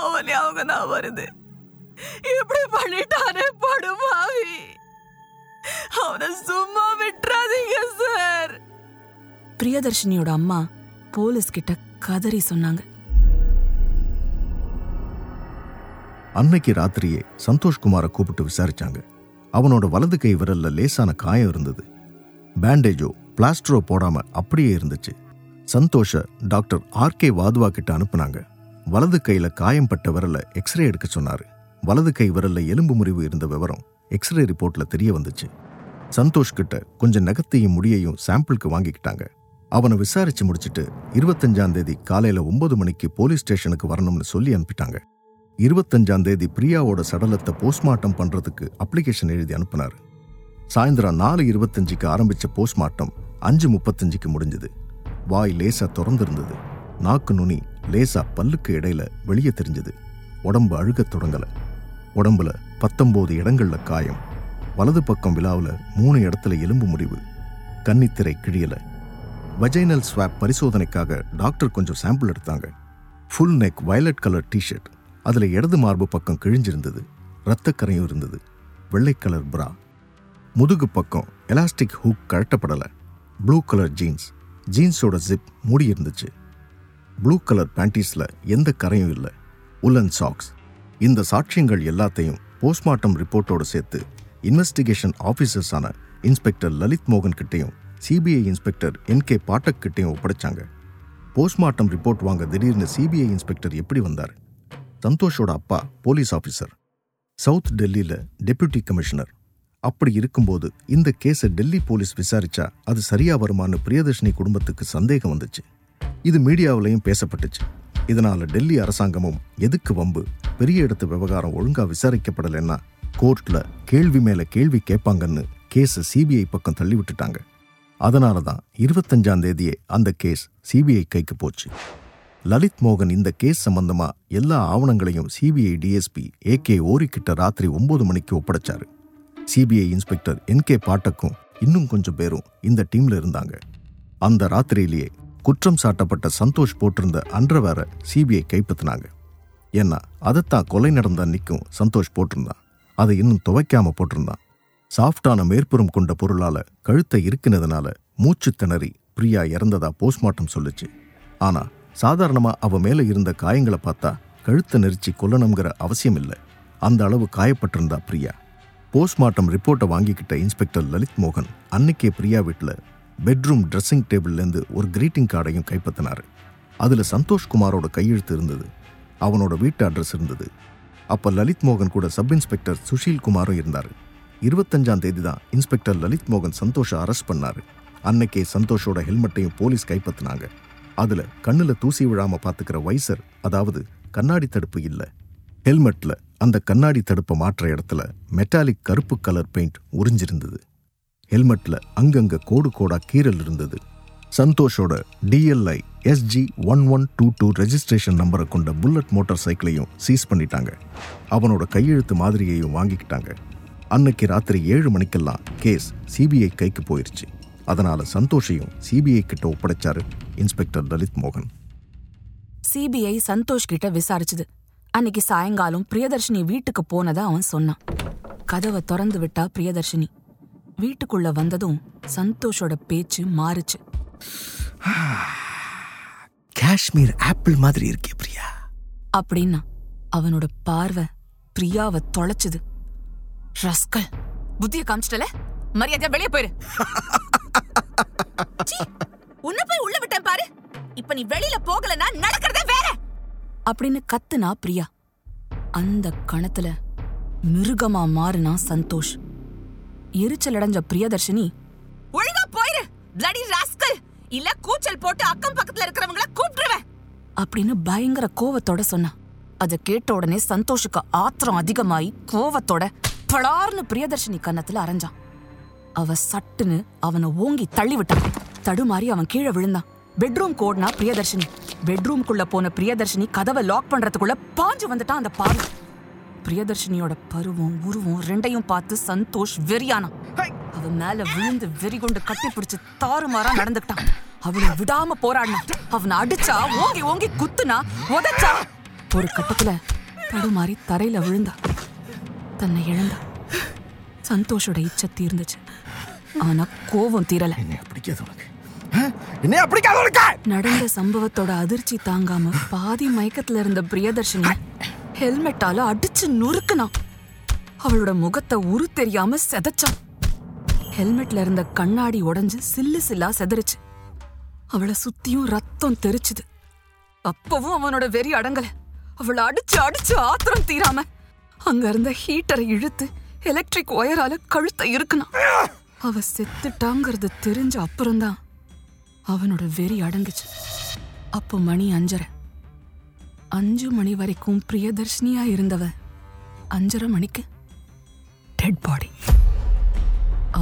அவனே அவங்க தான் வருது. எப்படி பண்ணிட்டானே படுபாவி, அவனை சும்மா விட்டுறாதீங்க சார். பிரியதர்ஷினியோட அம்மா போலீஸ் கிட்ட கதறி சொன்னாங்க. அன்னைக்கு ராத்திரியே சந்தோஷ்குமாரை கூப்பிட்டு விசாரிச்சாங்க. அவனோட வலது கை விரல்ல லேசான காயம் இருந்தது. பேண்டேஜோ பிளாஸ்டரோ போடாம அப்படியே இருந்துச்சு. சந்தோஷ டாக்டர் ஆர் கே வாத்வா கிட்ட அனுப்புனாங்க. வலது கையில காயம் பட்ட விரல எக்ஸ்ரே எடுக்க சொன்னாரு. வலது கை விரல்ல எலும்பு முறிவு இருந்த விவரம் எக்ஸ்ரே ரிப்போர்ட்ல தெரிய வந்துச்சு. சந்தோஷ் கிட்ட கொஞ்சம் நகத்தையும் முடியையும் சாம்பிளுக்கு வாங்கிக்கிட்டாங்க. அவனை விசாரிச்சு முடிச்சுட்டு இருபத்தஞ்சாம் தேதி காலையில ஒன்பது மணிக்கு போலீஸ் ஸ்டேஷனுக்கு வரணும்னு சொல்லி அனுப்பிட்டாங்க. இருபத்தஞ்சாம் தேதி பிரியாவோட சடலத்தை போஸ்ட்மார்ட்டம் பண்றதுக்கு அப்ளிகேஷன் எழுதி அனுப்புனாரு. சாயந்தரம் நாலு இருபத்தஞ்சுக்கு ஆரம்பிச்ச போஸ்ட்மார்ட்டம் அஞ்சு முப்பத்தஞ்சுக்கு முடிஞ்சது. வாய் லேசா திறந்திருந்தது. நாக்கு நுனி லேசா பல்லுக்கு இடையில வெளியே தெரிஞ்சது. உடம்பு அழுகத் தொடங்கல. உடம்புல பத்தொன்பது இடங்கள்ல காயம். வலது பக்கம் விழாவுல மூணு இடத்துல எலும்பு முறிவு. கன்னித்திரை கிழியல. வஜைனல் ஸ்வாப் பரிசோதனைக்காக டாக்டர் கொஞ்சம் சாம்பிள் எடுத்தாங்க. Full neck violet colour T-shirt, அதுல இடது மார்பு பக்கம் கிழிஞ்சிருந்தது. இரத்தக்கரையும் இருந்தது. வெள்ளை கலர் பிரா. முதுகு பக்கம் எலாஸ்டிக் ஹூக் கழட்டப்படலை. ப்ளூ கலர் ஜீன்ஸ், ஜீன்ஸோட ஜிப் மூடி இருந்துச்சு. ப்ளூ கலர் பேண்டீஸில் எந்த கரையும் இல்லை. Woollen socks. இந்த சாட்சியங்கள் எல்லாத்தையும் போஸ்ட்மார்ட்டம் ரிப்போர்ட்டோடு சேர்த்து இன்வெஸ்டிகேஷன் ஆஃபீஸர்ஸான இன்ஸ்பெக்டர் லலித் மோகன் கிட்டேயும் சிபிஐ inspector என் கே பாட்டக் கிட்டேயும் ஒப்படைச்சாங்க. போஸ்ட்மார்ட்டம் ரிப்போர்ட் வாங்க திடீர்னு சிபிஐ இன்ஸ்பெக்டர் எப்படி வந்தார்? சந்தோஷோட அப்பா போலீஸ் ஆஃபீஸர், சவுத் டெல்லியில் டெப்யூட்டி கமிஷனர். அப்படி இருக்கும்போது இந்த கேஸை டெல்லி போலீஸ் விசாரிச்சா அது சரியா வருமானு பிரியதர்ஷினி குடும்பத்துக்கு சந்தேகம் வந்துச்சு. இது மீடியாவிலையும் பேசப்பட்டுச்சு. இதனால டெல்லி அரசாங்கமும் எதுக்கு வம்பு, பெரிய இடத்து விவகாரம் ஒழுங்கா விசாரிக்கப்படலைன்னா கோர்ட்ல கேள்வி மேல கேள்வி கேட்பாங்கன்னு கேஸை சிபிஐ பக்கம் தள்ளி விட்டுட்டாங்க. அதனால தான் இருபத்தஞ்சாம் தேதியே அந்த கேஸ் சிபிஐ கைக்கு போச்சு. லலித் மோகன் இந்த கேஸ் சம்பந்தமா எல்லா ஆவணங்களையும் சிபிஐ DSP ஏ கே ஓரி கிட்ட ராத்திரி ஒன்பது மணிக்கு ஒப்படைச்சாரு. சிபிஐ இன்ஸ்பெக்டர் என் கே பாட்டக்கும் இன்னும் கொஞ்சம் பேரும் இந்த டீம்ல இருந்தாங்க. அந்த ராத்திரியிலேயே குற்றம் சாட்டப்பட்ட சந்தோஷ் போட்டிருந்த அண்டர்வேரை சிபிஐ கைப்பற்றினாங்க. ஏன்னா அதைத்தான் கொலை நடந்த அன்னைக்கும் சந்தோஷ் போட்டிருந்தான். அதை இன்னும் துவைக்காம போட்டிருந்தான். சாஃப்டான மேற்புறம் கொண்ட பொருளால கழுத்தை இருக்குனதுனால மூச்சு திணறி பிரியா இறந்ததா போஸ்ட்மார்ட்டம் சொல்லுச்சு. ஆனா சாதாரணமாக அவன் மேலே இருந்த காயங்களை பார்த்தா கழுத்தை நெரிச்சி கொல்லணுங்கிற அவசியம் இல்லை, அந்த அளவு காயப்பட்டிருந்தா பிரியா. போஸ்ட்மார்ட்டம் ரிப்போர்ட்டை வாங்கிக்கிட்ட இன்ஸ்பெக்டர் லலித் மோகன் அன்னைக்கே பிரியா வீட்டில் பெட்ரூம் ட்ரெஸ்ஸிங் டேபிள்லேருந்து ஒரு கிரீட்டிங் கார்டையும் கைப்பற்றினார். அதில் சந்தோஷ்குமாரோட கையெழுத்து இருந்தது, அவனோட வீட்டு அட்ரஸ் இருந்தது. அப்போ லலித் மோகன் கூட சப் இன்ஸ்பெக்டர் சுஷீல்குமாரும் இருந்தார். இருபத்தஞ்சாம் தேதி தான் இன்ஸ்பெக்டர் லலித் மோகன் சந்தோஷை அரெஸ்ட் பண்ணார். அன்னைக்கே சந்தோஷோட ஹெல்மெட்டையும் போலீஸ் கைப்பற்றினாங்க. அதில் கண்ணில் தூசி விழாமல் பார்த்துக்கிற வைசர், அதாவது கண்ணாடி தடுப்பு இல்லை, ஹெல்மெட்டில் அந்த கண்ணாடி தடுப்பை மாற்ற இடத்துல மெட்டாலிக் கருப்பு கலர் பெயிண்ட் உறிஞ்சிருந்தது. ஹெல்மெட்டில் அங்கங்கே கோடு கோடாக கீறல் இருந்தது. சந்தோஷோட DLI SG one one two two registration நம்பரை கொண்ட புல்லட் மோட்டார் சைக்கிளையும் சீஸ் பண்ணிட்டாங்க. அவனோட கையெழுத்து மாதிரியையும் வாங்கிக்கிட்டாங்க. அன்னைக்கு ராத்திரி ஏழு மணிக்கெல்லாம் கேஸ் சிபிஐ கைக்கு போயிடுச்சு. அதனால் சந்தோஷையும் சிபிஐ கிட்ட ஒப்படைச்சாரு இன்ஸ்பெக்டர் லலித் மோகன். சிபிஐ சந்தோஷ் கிட்ட விசாரிச்சுது. அன்னைக்கு சாயங்காலம் பிரியதர்ஷினி வீட்டுக்கு போனதா அவன் சொன்னான். கதவை திறந்து விட்டா பிரியதர்ஷினி. வீட்டுக்குள்ள வந்ததும் சந்தோஷோட பேச்சு மாறுச்சு. காஷ்மீர் ஆப்பிள் மாதிரி இருக்கே பிரியா அப்படின்னா அவனோட பார்வை பிரியாவை தொலைச்சுது. ரஸ்கல், புத்திய காமிச்சிட்டல, மரியாதையா வெளியே போயிரு. உன்னை போய் உள்ள விட்டேன் பாரு, இப்ப நீ வெளியில போகலன்னா நடக்கிறதே வேற அப்படின்னு கத்துனா பிரியா. அந்த கணத்துல மிருகமா மாறுனா சந்தோஷ். எரிச்சல் அடைஞ்ச பிரியதர்ஷினி, ஒழுங்கா போயிரு பிளடி ராஸ்கல், இல்ல கூச்சல் போட்டு அக்கம் பக்கத்துல இருக்கிறவங்கள கூப்பிடுவேன் அப்படின்னு பயங்கர கோவத்தோட சொன்னா. அத கேட்ட உடனே சந்தோஷுக்கு ஆத்திரம் அதிகமாயி கோவத்தோட பளார்னு பிரியதர்ஷினி கன்னத்துல அரைஞ்சான். அவ சட்டுன்னு அவனை ஓங்கி தள்ளி விட்டான். தடுமாறி அவன் கீழே விழுந்தான். பெட்ரூம் கோட்னா பிரியதர்ஷினி. பெட்ரூம்குள்ள போன பிரியதர்ஷினி கதவை லாக் பண்றதுக்குள்ள பாஞ்சு வந்துட்டான் அந்த பாம்பு. பிரியதர்ஷினியோட பருவம் உருவம் ரெண்டையும் பார்த்து சந்தோஷ் வெறியானா. அவன் மேல விழுந்து வெறி கொண்டு கட்டி பிடிச்சு தாறுமாறா நடந்துட்டான். அவனை விடாம போராடினா, அவனை அடிச்சா, ஓங்கி ஓங்கி குத்துனா, உதச்சா. ஒரு கட்டத்துல தடுமாறி தரையில விழுந்தா. தன்னை இழந்தா. சந்தோஷோட இச்சை தீர்ந்துச்சு, ஆனா கோபம் தீரல. நடந்த சம்பவத்தோட அதிர்ச்சி தாங்காம பாதி மயக்கத்துல இருந்த பிரியதர்ஷினி ஹெல்மெட்டால அடிச்சு நொறுக்குனான். அவளோட முகத்தை உரு தெரியாம செதச்சான். ஹெல்மெட்ல இருந்த கண்ணாடி உடைஞ்சு சில்லு சில்லா செதறிச்சு. அவளை சுத்தியும் ரத்தம் தெரிச்சுது. அப்பவும் அவனோட வெறி அடங்கல. அவளை அடிச்சு அடிச்சு ஆத்திரம் தீராம அங்க இருந்த ஹீட்டரை இழுத்து எலக்ட்ரிக் ஒயரால கழுத்தை இருக்குனா. அவ செத்துட்டாங்கிறது தெரிஞ்ச அப்புறம்தான் அவனோட வெறி அடங்குச்சு. அப்போ மணி அஞ்சரை. அஞ்சு மணி வரைக்கும் பிரியதர்ஷினியா இருந்தவ அஞ்சரை மணிக்கு டெட் பாடி.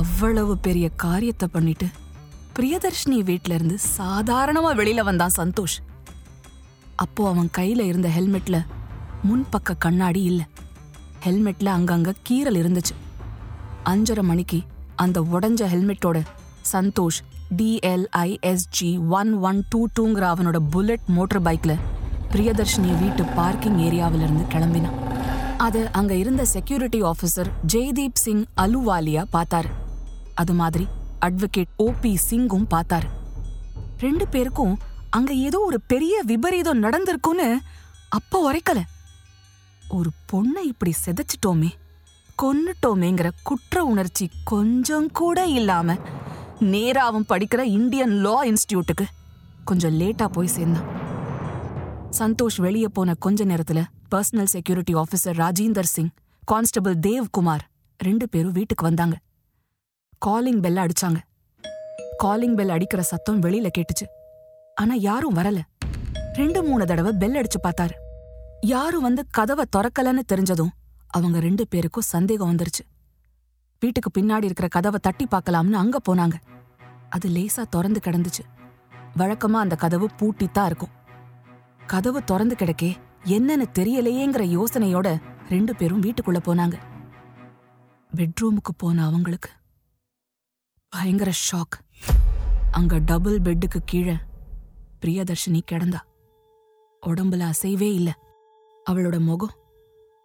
அவ்வளவு பெரிய காரியத்தை பண்ணிட்டு பிரியதர்ஷினி வீட்டில இருந்து சாதாரணமா வெளியில வந்தான் சந்தோஷ். அப்போ அவன் கையில இருந்த ஹெல்மெட்ல முன்பக்க கண்ணாடி இல்லை. ஹெல்மெட்ல அங்கங்க கீறல் இருந்துச்சு. அஞ்சரை மணிக்கு அந்த உடஞ்ச ஹெல்மெட்டோட Santosh DLISG one one two டூங்கிற அவனோட புல்லட் மோட்டர் பைக்ல பிரியதர்ஷினி வீட்டு பார்க்கிங் ஏரியாவிலிருந்து கிளம்பினான். அது அங்க இருந்த செக்யூரிட்டி ஆஃபீஸர் ஜெய்தீப் சிங் அலுவாலியா பார்த்தாரு. அது மாதிரி அட்வொகேட் ஓ பி சிங்கும் பார்த்தாரு. ரெண்டு பேருக்கும் அங்க ஏதோ ஒரு பெரிய விபரீதம் நடந்திருக்குன்னு அப்போ உரைக்கல. ஒரு பொண்ணை இப்படி செதைச்சிட்டோமே, கொன்னுட்டோமேங்கிற குற்ற உணர்ச்சி கொஞ்சம் கூட இல்லாம நேரா அவன் படிக்கிற இந்தியன் லா இன்ஸ்டிடியூட்டுக்கு கொஞ்சம் லேட்டா போய் சேர்ந்தான். சந்தோஷ் வெளியே போன கொஞ்ச நேரத்துல personal security officer Rajender Singh, constable Devkumar ரெண்டு பேரும் வீட்டுக்கு வந்தாங்க. காலிங் பெல்ல அடிச்சாங்க. காலிங் பெல் அடிக்கிற சத்தம் வெளியில கேட்டுச்சு. ஆனா யாரும் வரல. ரெண்டு மூணு தடவை பெல் அடிச்சு பார்த்தாரு. யாரும் வந்து கதவை திறக்கலன்னு தெரிஞ்சதும் அவங்க ரெண்டு பேருக்கும் சந்தேகம் வந்துருச்சு. வீட்டுக்கு பின்னாடி இருக்கிற கதவை தட்டி பார்க்கலாம்னு அங்க போனாங்க. அது லேசா திறந்து கிடந்துச்சு. வழக்கமா அந்த கதவு பூட்டித்தான் இருக்கும். கதவு திறந்து கிடக்கே என்னன்னு தெரியலையேங்கிற யோசனையோட ரெண்டு பேரும் வீட்டுக்குள்ள போனாங்க. பெட்ரூமுக்கு போன அவங்களுக்கு பயங்கர ஷாக். அங்க டபுள் பெட்டுக்கு கீழே பிரியதர்ஷினி கிடந்தா. உடம்புல அசைவே இல்லை. அவளோட முகம்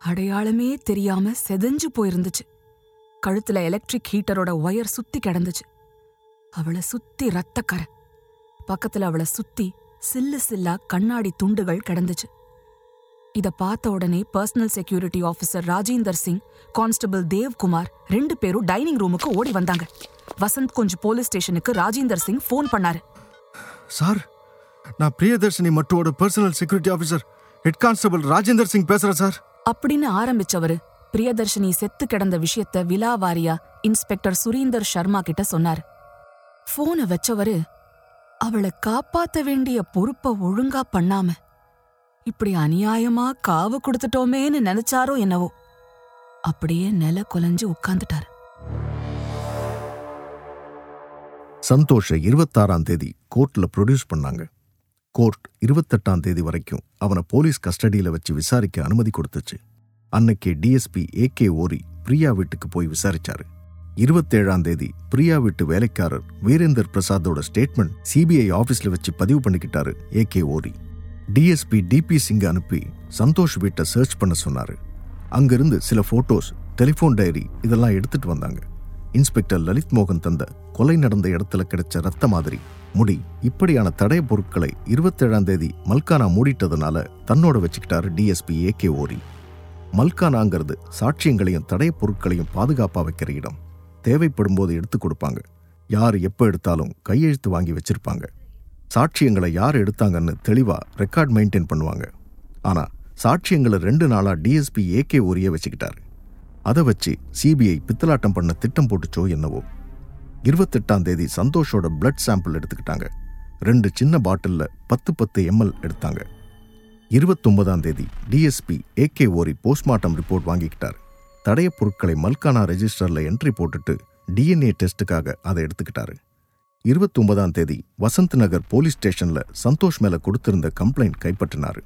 அடையாளமே தெரியாம செதஞ்சு போயிருந்துச்சு. கழுத்துல எலக்ட்ரிக் ஹீட்டரோட ஒயர் சுத்தி கிடந்துச்சு. அவளை சுத்தி ரத்தக்கரை. பக்கத்துல அவளை சுத்தி சில்லு சில்லா கண்ணாடி துண்டுகள் கிடந்துச்சு. இதை பார்த்த உடனே personal security officer Rajender Singh, constable Devkumar ரெண்டு பேரும் டைனிங் ரூமுக்கு ஓடி வந்தாங்க. வசந்த் குஞ்ச் போலீஸ் ஸ்டேஷனுக்கு ராஜேந்தர் சிங் ஃபோன் பண்ணாரு. சார், நான் பிரியதர்ஷினி மற்றோட personal security officer head constable Rajender Singh பேசுறேன் சார் அப்படின்னு ஆரம்பிச்சவரு பிரியதர்ஷினி செத்து கிடந்த விஷயத்த விலாவாரியா இன்ஸ்பெக்டர் சுரீந்தர் சர்மா கிட்ட சொன்னார். போனை வச்சவரு, அவளை காப்பாத்த வேண்டிய பொறுப்பை ஒழுங்கா பண்ணாம இப்படி அநியாயமா காவு கொடுத்துட்டோமேன்னு நினைச்சாரோ என்னவோ, அப்படியே நில குலைஞ்சு உட்கார்ந்துட்டார். சந்தோஷ இருபத்தாறாம் தேதி கோர்ட்ல ப்ரொடியூஸ் பண்ணாங்க. கோர்ட் இருபத்தெட்டாம் தேதி வரைக்கும் அவனை போலீஸ் கஸ்டடியில வச்சு விசாரிக்க அனுமதி கொடுத்துச்சு. அன்னைக்கே டிஎஸ்பி ஏ கே ஓரி பிரியா வீட்டுக்கு போய் விசாரிச்சாரு. இருபத்தேழாம் தேதி பிரியா வீட்டு வேலைக்காரர் வீரேந்தர் பிரசாதோட ஸ்டேட்மெண்ட் சிபிஐ ஆபீஸ்ல வச்சு பதிவு பண்ணிக்கிட்டாரு ஏ கே ஓரி. DSP D P Singh அனுப்பி சந்தோஷ் வீட்டை சர்ச் பண்ண சொன்னாரு. அங்கிருந்து சில போட்டோஸ், டெலிபோன் டைரி இதெல்லாம் எடுத்துட்டு வந்தாங்க. இன்ஸ்பெக்டர் லலித் மோகன் தந்த கொலை நடந்த இடத்துல கிடைச்ச ரத்த மாதிரி, முடி இப்படியான தடய பொருட்களை இருபத்தேழாம் தேதி மல்கானா மூடிட்டதுனால தன்னோட வச்சுக்கிட்டாரு டிஎஸ்பி ஏ கே ஓரி. மல்கானாங்கிறது சாட்சியங்களையும் தடய பொருட்களையும் பாதுகாப்பா வைக்கிற இடம். தேவைப்படும் போது எடுத்து கொடுப்பாங்க. யார் எப்போ எடுத்தாலும் கையெழுத்து வாங்கி வச்சிருப்பாங்க. சாட்சியங்களை யார் எடுத்தாங்கன்னு தெளிவா ரெக்கார்ட் மெயின்டைன் பண்ணுவாங்க. ஆனா சாட்சியங்களை ரெண்டு நாளா டிஎஸ்பி ஏ கே ஓரிய வச்சுக்கிட்டாரு. அதை வச்சு சிபிஐ பித்தலாட்டம் பண்ண திட்டம் போட்டுச்சோ என்னவோ. இருபத்தெட்டாம் தேதி சந்தோஷோட பிளட் சாம்பிள் எடுத்துக்கிட்டாங்க. ரெண்டு சின்ன பாட்டில்ல பத்து பத்து எம்எல் எடுத்தாங்க. இருபத்தொன்பதாம் தேதி DSP ஏ கே ஓரி postmortem report வாங்கிக்கிட்டார். தடைய பொருட்களை மல்கானா ரெஜிஸ்டர்ல என்ட்ரி போட்டுட்டு டிஎன்ஏ டெஸ்ட்டுக்காக அதை எடுத்துக்கிட்டாரு. இருபத்தொன்பதாம் தேதி வசந்த் நகர் போலீஸ் ஸ்டேஷன்ல சந்தோஷ் மேல கொடுத்திருந்த கம்ப்ளைண்ட் கைப்பற்றினாரு.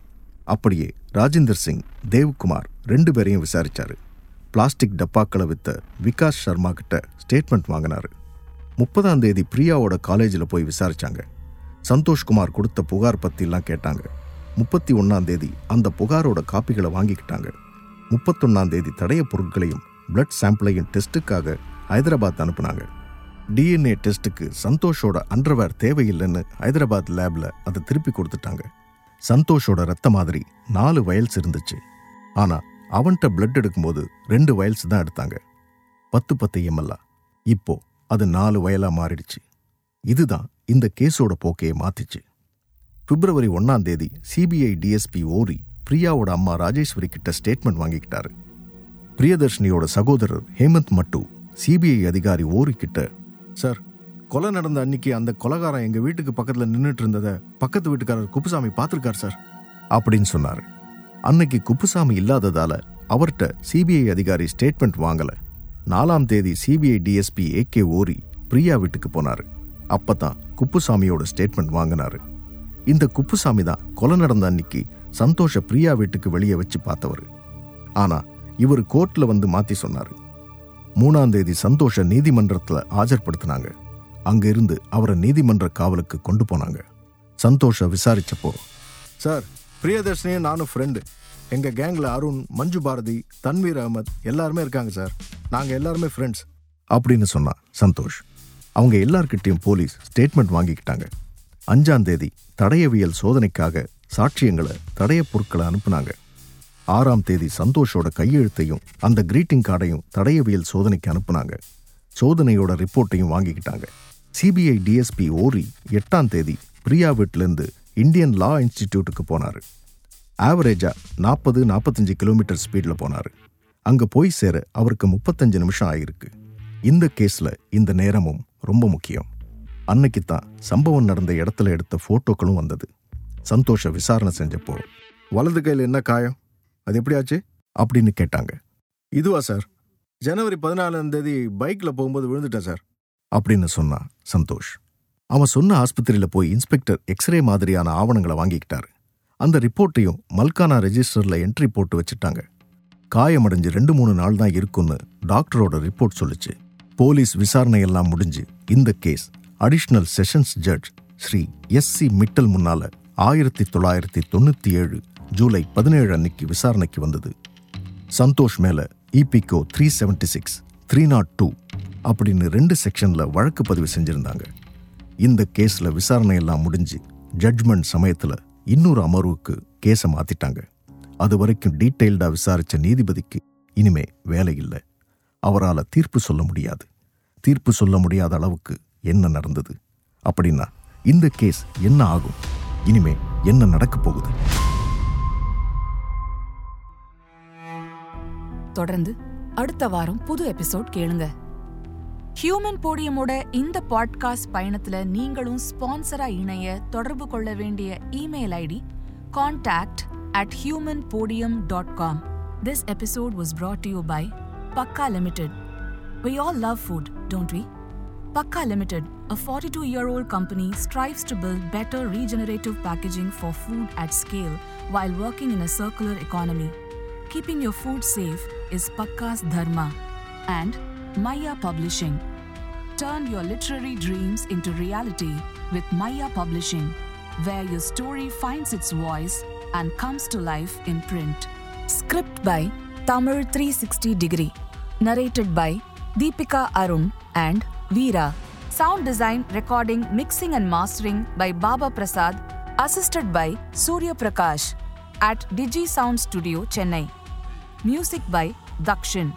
அப்படியே ராஜேந்தர் சிங், தேவ்குமார் ரெண்டு பேரையும் விசாரிச்சாரு. பிளாஸ்டிக் டப்பாக்களை வித்த விகாஷ் சர்மா கிட்ட ஸ்டேட்மெண்ட் வாங்கினாரு. முப்பதாம் தேதி பிரியாவோட காலேஜில் போய் விசாரிச்சாங்க. சந்தோஷ்குமார் கொடுத்த புகார் பத்திலாம் கேட்டாங்க. முப்பத்தி ஒன்னாம் தேதி அந்த புகாரோட காப்பிகளை வாங்கிக்கிட்டாங்க. முப்பத்தொன்னாம் தேதி தடைய பொருட்களையும் பிளட் சாம்பிளையும் டெஸ்ட்டுக்காக ஹைதராபாத் அனுப்புனாங்க. டிஎன்ஏ டெஸ்ட்டுக்கு சந்தோஷோட அண்டர்வேர் தேவையில்லைன்னு ஹைதராபாத் லேப்ல அதை திருப்பி கொடுத்துட்டாங்க. சந்தோஷோட ரத்த மாதிரி நாலு வயல்ஸ் இருந்துச்சு. ஆனா அவன்கிட்ட பிளட் எடுக்கும்போது ரெண்டு வயல்ஸ் தான் எடுத்தாங்க, பத்து பத்து எம்எல்ஆ. இப்போ அது நாலு வயலா மாறிடுச்சு. இதுதான் இந்த கேஸோட போக்கையை மாத்திச்சு. பிப்ரவரி ஒன்னாம் தேதி சிபிஐ டிஎஸ்பி ஓரி பிரியாவோட அம்மா ராஜேஸ்வரி கிட்ட ஸ்டேட்மெண்ட் வாங்கிக்கிட்டாரு. பிரியதர்ஷினியோட சகோதரர் ஹேமந்த் மட்டு சிபிஐ அதிகாரி ஓரி கிட்ட, சார், கொலை நடந்த அன்னைக்கு அந்த கொலைகாரன் எங்க வீட்டுக்கு பக்கத்துல நின்றுட்டு இருந்ததை பக்கத்து வீட்டுக்காரர் குப்புசாமி பார்த்திருக்கார் சார் அப்படின்னு சொன்னாரு. அன்னைக்கு குப்புசாமி இல்லாததால அவர்கிட்ட சிபிஐ அதிகாரி ஸ்டேட்மெண்ட் வாங்கல. நாலாம் தேதி சிபிஐ டிஎஸ்பி ஏ கே ஓரி பிரியா வீட்டுக்கு போனாரு. அப்பதான் குப்புசாமியோட ஸ்டேட்மெண்ட் வாங்கினாரு. இந்த குப்புசாமி தான் கொலை நடந்த அன்னைக்கு சந்தோஷ பிரியா வீட்டுக்கு வெளியே வச்சு பார்த்தவர். ஆனா இவர் கோர்ட்ல வந்து மாத்தி சொன்னாரு. மூணாம் தேதி சந்தோஷ நீதிமன்றத்துல ஆஜர்படுத்தினாங்க. அங்கிருந்து அவரை நீதிமன்ற காவலுக்கு கொண்டு போனாங்க. சந்தோஷ விசாரிச்சப்போ, சார், பிரியதர்ஷினியும் நானும் ஃப்ரெண்டு. எங்கள் கேங்கில் அருண், மஞ்சு பாரதி, தன்வீர் அகமத் எல்லாருமே இருக்காங்க சார். நாங்கள் எல்லாருமே ஃப்ரெண்ட்ஸ் அப்படின்னு சொன்னான் சந்தோஷ். அவங்க எல்லார்கிட்டையும் போலீஸ் ஸ்டேட்மெண்ட் வாங்கிக்கிட்டாங்க. அஞ்சாம் தேதி தடயவியல் சோதனைக்காக சாட்சியங்களை, தடைய பொருட்களை அனுப்புனாங்க. ஆறாம் தேதி சந்தோஷோட கையெழுத்தையும் அந்த கிரீட்டிங் கார்டையும் தடயவியல் சோதனைக்கு அனுப்புனாங்க. சோதனையோட ரிப்போர்ட்டையும் வாங்கிக்கிட்டாங்க. சிபிஐ டிஎஸ்பி ஓரி எட்டாம் தேதி பிரியா வீட்டிலேருந்து இந்தியன் லா இன்ஸ்டிடியூட்டுக்கு போனார். ஆவரேஜாக நாற்பது நாற்பத்தஞ்சு கிலோமீட்டர் ஸ்பீடில் போனார். அங்கே போய் சேர அவருக்கு முப்பத்தஞ்சு நிமிஷம் ஆகிருக்கு. இந்த கேஸில் இந்த நேரமும் ரொம்ப முக்கியம். அன்னைக்கு தான் சம்பவம் நடந்த இடத்துல எடுத்த ஃபோட்டோக்களும் வந்தது. சந்தோஷ விசாரணை செஞ்சப்போ, வலது கையில் என்ன காயம், அது எப்படியாச்சு அப்படின்னு கேட்டாங்க. இதுவா சார், ஜனவரி பதினாலாம் தேதி பைக்கில் போகும்போது விழுந்துட்டேன் சார் அப்படின்னு சொன்னான் சந்தோஷ். அவன் சொன்ன ஆஸ்பத்திரியில் போய் இன்ஸ்பெக்டர் எக்ஸ்ரே மாதிரியான ஆவணங்களை வாங்கிக்கிட்டாரு. அந்த ரிப்போர்ட்டையும் மல்கானா ரெஜிஸ்டரில் என்ட்ரி போட்டு வச்சுட்டாங்க. காயமடைஞ்சு ரெண்டு மூணு நாள் தான் இருக்குன்னு டாக்டரோட ரிப்போர்ட் சொல்லிச்சு. போலீஸ் விசாரணையெல்லாம் முடிஞ்சு இந்த case additional sessions judge Shri எஸ் சி மிட்டல் முன்னால் ஆயிரத்தி தொள்ளாயிரத்தி தொண்ணூற்றி ஏழு ஜூலை பதினேழு அன்னைக்கு விசாரணைக்கு வந்தது. சந்தோஷ் மேலே இபிகோ three seventy six three not two அப்படின்னு ரெண்டு செக்ஷனில் வழக்கு பதிவு செஞ்சுருந்தாங்க. இந்த கேஸில் விசாரணையெல்லாம் முடிஞ்சு ஜட்மெண்ட் சமயத்தில் இன்னொரு அமர்வுக்கு கேஸை மாற்றிட்டாங்க. அது வரைக்கும் டீட்டெயில்டாக விசாரித்த நீதிபதிக்கு இனிமே வேலை இல்லை. அவரால் தீர்ப்பு சொல்ல முடியாது. தீர்ப்பு சொல்ல முடியாத அளவுக்கு என்ன நடந்தது அப்படின்னா இந்த கேஸ் என்ன ஆகும், இனிமே என்ன நடக்க போகுது? தொடர்ந்து அடுத்த வாரம் புது எபிசோட் கேளுங்க. ஹியூமன் போடியமோட இந்த பாட்காஸ்ட் பயணத்துல நீங்களும் ஸ்பான்சரா இணைய தொடர்பு கொள்ள வேண்டிய email ID contact at humanpodium dot com. This episode was brought to you by Pakka Limited. We all love food, don't we? Pakka Limited, a forty-two-year-old company, strives to build better regenerative packaging for food at scale while working in a circular economy. Keeping your food safe is Pakka's dharma. And Maya Publishing. Turn your literary dreams into reality with Maya Publishing, where your story finds its voice and comes to life in print. Script by Tamil three sixty degree. Narrated by Deepika Arun and Veera. Sound design, recording, mixing and mastering by Baba Prasad, assisted by Surya Prakash at Digi Sound Studio, Chennai. Music by Dakshin.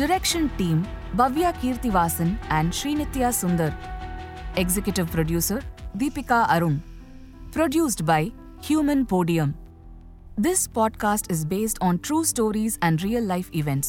Direction team Bhavya Kirthivasan and Srinithya Sundar. Executive producer Deepika Arun. Produced by Human Podium. This podcast is based on true stories and real-life events.